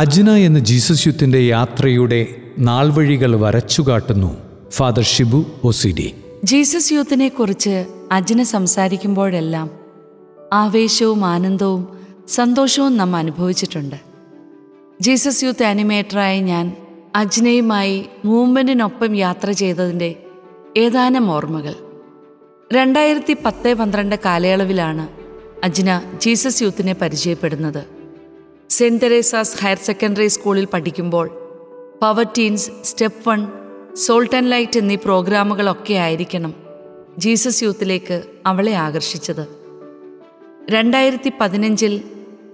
അജ്ന എന്ന ജീസസ് യൂത്തിന്റെ യാത്രയുടെ നാൾവഴികൾ വരച്ചുകാട്ടുന്നു ഫാദർ ഷിബു ഒസിഡി. ജീസസ് യൂത്തിനെ കുറിച്ച് അജ്ന സംസാരിക്കുമ്പോഴെല്ലാം ആവേശവും ആനന്ദവും സന്തോഷവും നാം അനുഭവിച്ചിട്ടുണ്ട്. ജീസസ് യൂത്ത് ആനിമേറ്ററായ ഞാൻ അജ്നയുമായി മൂവ്മെൻറ്റിനൊപ്പം യാത്ര ചെയ്തതിൻ്റെ ഏതാനും ഓർമ്മകൾ. 2010-12 കാലയളവിലാണ് അജ്ന ജീസസ് യൂത്തിനെ പരിചയപ്പെടുന്നത്. സെന്റ് തെരേസാസ് ഹയർ സെക്കൻഡറി സ്കൂളിൽ പഠിക്കുമ്പോൾ power teens, step one, salt and light എന്നീ പ്രോഗ്രാമുകളൊക്കെ ആയിരിക്കണം ജീസസ് യൂത്തിലേക്ക് അവളെ ആകർഷിച്ചത്. 2015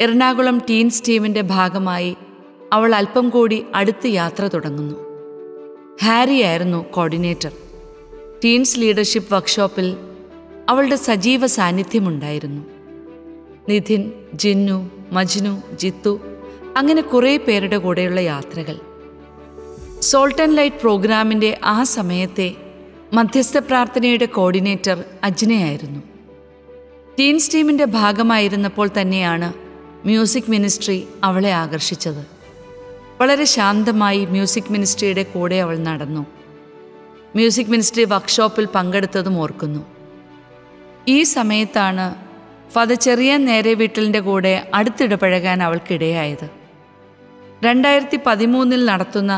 എറണാകുളം ടീൻസ് ടീമിൻ്റെ ഭാഗമായി അവൾ അല്പം കൂടി അടുത്ത് യാത്ര തുടങ്ങുന്നു. ഹാരി ആയിരുന്നു കോർഡിനേറ്റർ. ടീൻസ് ലീഡർഷിപ്പ് വർക്ക്ഷോപ്പിൽ അവളുടെ സജീവ സാന്നിധ്യമുണ്ടായിരുന്നു. നിധിൻ, ജിന്നു, മജിനു, ജിത്തു, അങ്ങനെ കുറേ പേരുടെ കൂടെയുള്ള യാത്രകൾ. സോൾട്ട് ആൻഡ് ലൈറ്റ് പ്രോഗ്രാമിൻ്റെ ആ സമയത്തെ മധ്യസ്ഥ പ്രാർത്ഥനയുടെ കോർഡിനേറ്റർ അജ്നയായിരുന്നു. ടീൻസ് ടീമിൻ്റെ ഭാഗമായിരുന്നപ്പോൾ തന്നെയാണ് മ്യൂസിക് മിനിസ്ട്രി അവളെ ആകർഷിച്ചത്. വളരെ ശാന്തമായി മ്യൂസിക് മിനിസ്ട്രിയുടെ കൂടെ അവൾ നടന്നു. മ്യൂസിക് മിനിസ്ട്രി വർക്ക്ഷോപ്പിൽ പങ്കെടുത്തതും ഓർക്കുന്നു. ഈ സമയത്താണ് ഫാദർ ചെറിയൻ നേരെ വീട്ടിലിൻ്റെ കൂടെ അടുത്തിടപഴകാൻ അവൾക്കിടയായത്. 2013 നടത്തുന്ന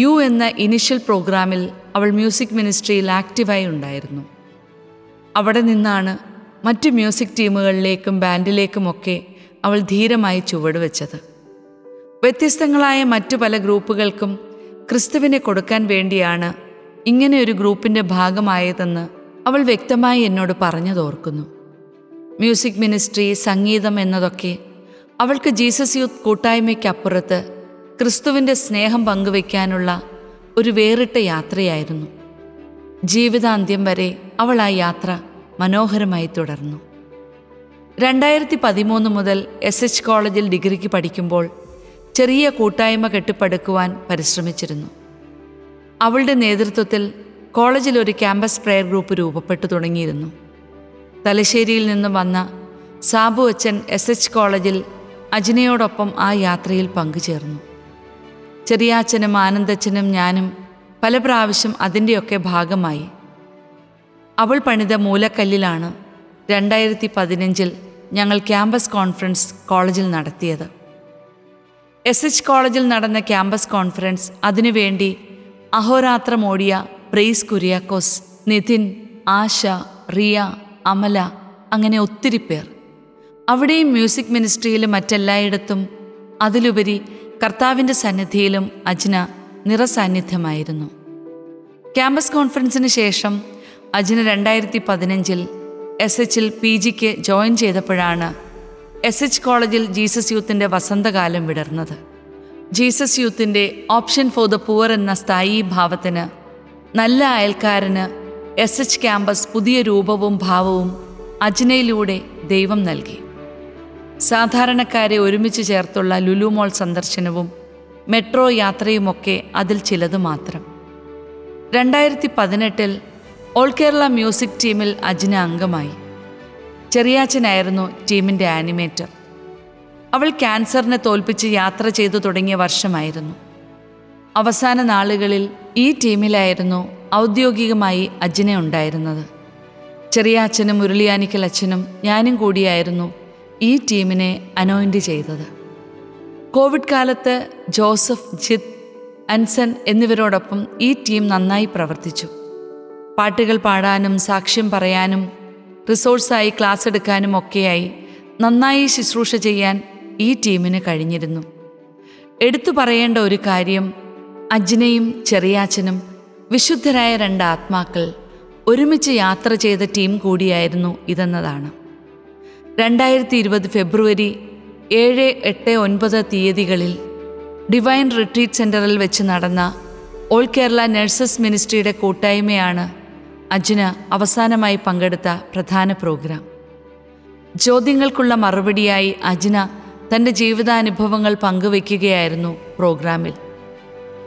യു എന്ന ഇനിഷ്യൽ പ്രോഗ്രാമിൽ അവൾ മ്യൂസിക് മിനിസ്ട്രിയിൽ ആക്റ്റീവായി ഉണ്ടായിരുന്നു. അവിടെ നിന്നാണ് മറ്റ് മ്യൂസിക് ടീമുകളിലേക്കും ബാൻഡിലേക്കുമൊക്കെ അവൾ ധീരമായി ചുവടുവെച്ചത്. വ്യത്യസ്തങ്ങളായ മറ്റു പല ഗ്രൂപ്പുകൾക്കും ക്രിസ്തുവിനെ കൊടുക്കാൻ വേണ്ടിയാണ് ഇങ്ങനെയൊരു ഗ്രൂപ്പിൻ്റെ ഭാഗമായതെന്ന് അവൾ വ്യക്തമായി എന്നോട് പറഞ്ഞതോർക്കുന്നു. മ്യൂസിക് മിനിസ്ട്രി, സംഗീതം എന്നതൊക്കെ അവൾക്ക് ജീസസ് യൂത്ത് കൂട്ടായ്മയ്ക്കപ്പുറത്ത് ക്രിസ്തുവിൻ്റെ സ്നേഹം പങ്കുവയ്ക്കാനുള്ള ഒരു വേറിട്ട യാത്രയായിരുന്നു. ജീവിതാന്ത്യം വരെ അവൾ ആ യാത്ര മനോഹരമായി തുടർന്നു. 2013 മുതൽ S.H. കോളേജിൽ ഡിഗ്രിക്ക് പഠിക്കുമ്പോൾ ചെറിയ കൂട്ടായ്മ കെട്ടിപ്പടുക്കുവാൻ പരിശ്രമിച്ചിരുന്നു. അവളുടെ നേതൃത്വത്തിൽ കോളേജിൽ ഒരു ക്യാമ്പസ് പ്രെയർ ഗ്രൂപ്പ് രൂപപ്പെട്ടു തുടങ്ങിയിരുന്നു. തലശ്ശേരിയിൽ നിന്നും വന്ന സാബു അച്ചൻ S.H. കോളേജിൽ അജ്നയോടൊപ്പം ആ യാത്രയിൽ പങ്കുചേർന്നു. ചെറിയാച്ചനും ആനന്ദച്ചനും ഞാനും പല പ്രാവശ്യം അതിൻ്റെയൊക്കെ ഭാഗമായി. അവൾ പണിത മൂലക്കല്ലിലാണ് 2015 ഞങ്ങൾ ക്യാമ്പസ് കോൺഫറൻസ് കോളേജിൽ നടത്തിയത്. S.H. കോളേജിൽ നടന്ന ക്യാമ്പസ് കോൺഫറൻസ് അതിനുവേണ്ടി അഹോരാത്രം ഓടിയ പ്രീസ് കുര്യാക്കോസ്, നിതിൻ, ആശ, റിയ, അമല, അങ്ങനെ ഒത്തിരി പേർ. അവിടെയും മ്യൂസിക് മിനിസ്ട്രിയിലും മറ്റെല്ലായിടത്തും അതിലുപരി കർത്താവിൻ്റെ സന്നിധിയിലും അജ്ന നിറസാന്നിധ്യമായിരുന്നു. ക്യാമ്പസ് കോൺഫറൻസിന് ശേഷം അജ്ന 2015 S.H.ൽ PGക്ക് ജോയിൻ ചെയ്തപ്പോഴാണ് S.H. കോളേജിൽ ജീസസ് യൂത്തിൻ്റെ വസന്തകാലം വിടർന്നത്. ജീസസ് യൂത്തിൻ്റെ ഓപ്ഷൻ ഫോർ ദ പൂവർ എന്ന സ്ഥായി ഭാവത്തിന്, നല്ല അയൽക്കാരന് S.H. ക്യാമ്പസ് പുതിയ രൂപവും ഭാവവും അജ്നയിലൂടെ ദൈവം നൽകി. സാധാരണക്കാരെ ഒരുമിച്ച് ചേർത്തുള്ള ലുലു മോൾ സന്ദർശനവും മെട്രോ യാത്രയുമൊക്കെ അതിൽ ചിലത് മാത്രം. 2018 ഓൾ കേരള മ്യൂസിക് ടീമിൽ അജ്ന അംഗമായി. ചെറിയാച്ചനായിരുന്നു ടീമിൻ്റെ ആനിമേറ്റർ. അവൾ ക്യാൻസറിനെ തോൽപ്പിച്ച് യാത്ര ചെയ്തു തുടങ്ങിയ വർഷമായിരുന്നു. അവസാന നാളുകളിൽ ഈ ടീമിലായിരുന്നു ഔദ്യോഗികമായി അജ്ന ഉണ്ടായിരുന്നത്. ചെറിയാച്ചനും ഉരുളിയാനിക്കൽ അച്ഛനും ഞാനും കൂടിയായിരുന്നു ഈ ടീമിനെ അനോയിൻ്റ് ചെയ്തത്. കോവിഡ് കാലത്ത് ജോസഫ്, ജിത്ത്, അൻസൺ എന്നിവരോടൊപ്പം ഈ ടീം നന്നായി പ്രവർത്തിച്ചു. പാട്ടുകൾ പാടാനും സാക്ഷ്യം പറയാനും റിസോഴ്സായി ക്ലാസ് എടുക്കാനും ഒക്കെയായി നന്നായി ശുശ്രൂഷ ചെയ്യാൻ ഈ ടീമിന് കഴിഞ്ഞിരുന്നു. എടുത്തു പറയേണ്ട ഒരു കാര്യം, അജ്നയും ചെറിയാച്ചനും വിശുദ്ധരായ രണ്ട് ആത്മാക്കൾ ഒരുമിച്ച് യാത്ര ചെയ്ത ടീം കൂടിയായിരുന്നു ഇതെന്നതാണ്. 2020 February 7, 8, 9 തീയതികളിൽ ഡിവൈൻ റിട്രീറ്റ് സെൻ്ററിൽ വെച്ച് നടന്ന ഓൾ കേരള നഴ്സസ് മിനിസ്ട്രിയുടെ കൂട്ടായ്മയാണ് അജ്ന അവസാനമായി പങ്കെടുത്ത പ്രധാന പ്രോഗ്രാം. ചോദ്യങ്ങൾക്കുള്ള മറുപടിയായി അജ്ന തൻ്റെ ജീവിതാനുഭവങ്ങൾ പങ്കുവയ്ക്കുകയായിരുന്നു പ്രോഗ്രാമിൽ.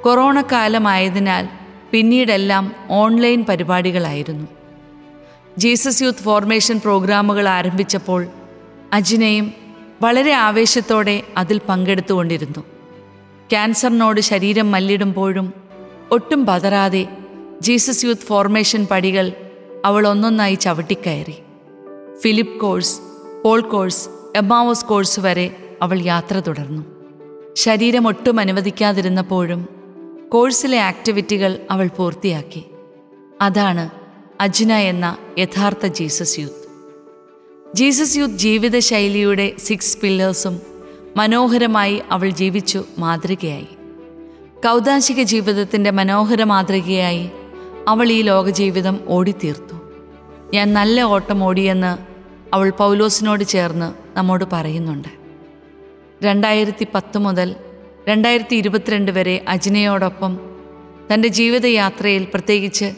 കൊറോണ കാലമായതിനാൽ പിന്നീടെല്ലാം ഓൺലൈൻ പരിപാടികളായിരുന്നു. ജീസസ് യൂത്ത് ഫോർമേഷൻ പ്രോഗ്രാമുകൾ ആരംഭിച്ചപ്പോൾ അജ്നയും വളരെ ആവേശത്തോടെ അതിൽ പങ്കെടുത്തുകൊണ്ടിരുന്നു. ക്യാൻസറിനോട് ശരീരം മല്ലിടുമ്പോഴും ഒട്ടും പതറാതെ ജീസസ് യൂത്ത് ഫോർമേഷൻ പടികൾ അവൾ ഒന്നൊന്നായി ചവിട്ടിക്കയറി. Philip course, Paul course, Emmaus course വരെ അവൾ യാത്ര തുടർന്നു. ശരീരം ഒട്ടും അനുവദിക്കാതിരുന്നപ്പോഴും കോഴ്സിലെ ആക്ടിവിറ്റികൾ അവൾ പൂർത്തിയാക്കി. അതാണ് അജ്ന എന്ന യഥാർത്ഥ ജീസസ് യൂത്ത്. ജീസസ് യൂത്ത് ജീവിതശൈലിയുടെ 6 പില്ലേഴ്സും മനോഹരമായി അവൾ ജീവിച്ചു മാതൃകയായി. കൗദാശിക ജീവിതത്തിൻ്റെ മനോഹര മാതൃകയായി അവൾ ഈ ലോകജീവിതം ഓടിത്തീർത്തു. ഞാൻ നല്ല ഓട്ടം ഓടിയെന്ന് അവൾ പൗലോസിനോട് ചേർന്ന് നമ്മോട് പറയുന്നുണ്ട്. 2010 മുതൽ 2022 വരെ അജ്നയോടൊപ്പം തൻ്റെ ജീവിതയാത്രയിൽ, പ്രത്യേകിച്ച്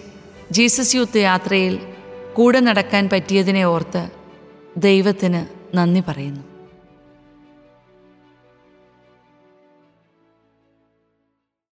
ജീസസ് യൂത്ത് യാത്രയിൽ കൂടെ നടക്കാൻ പറ്റിയതിനെ ഓർത്ത് ദൈവത്തിന് നന്ദി പറയുന്നു.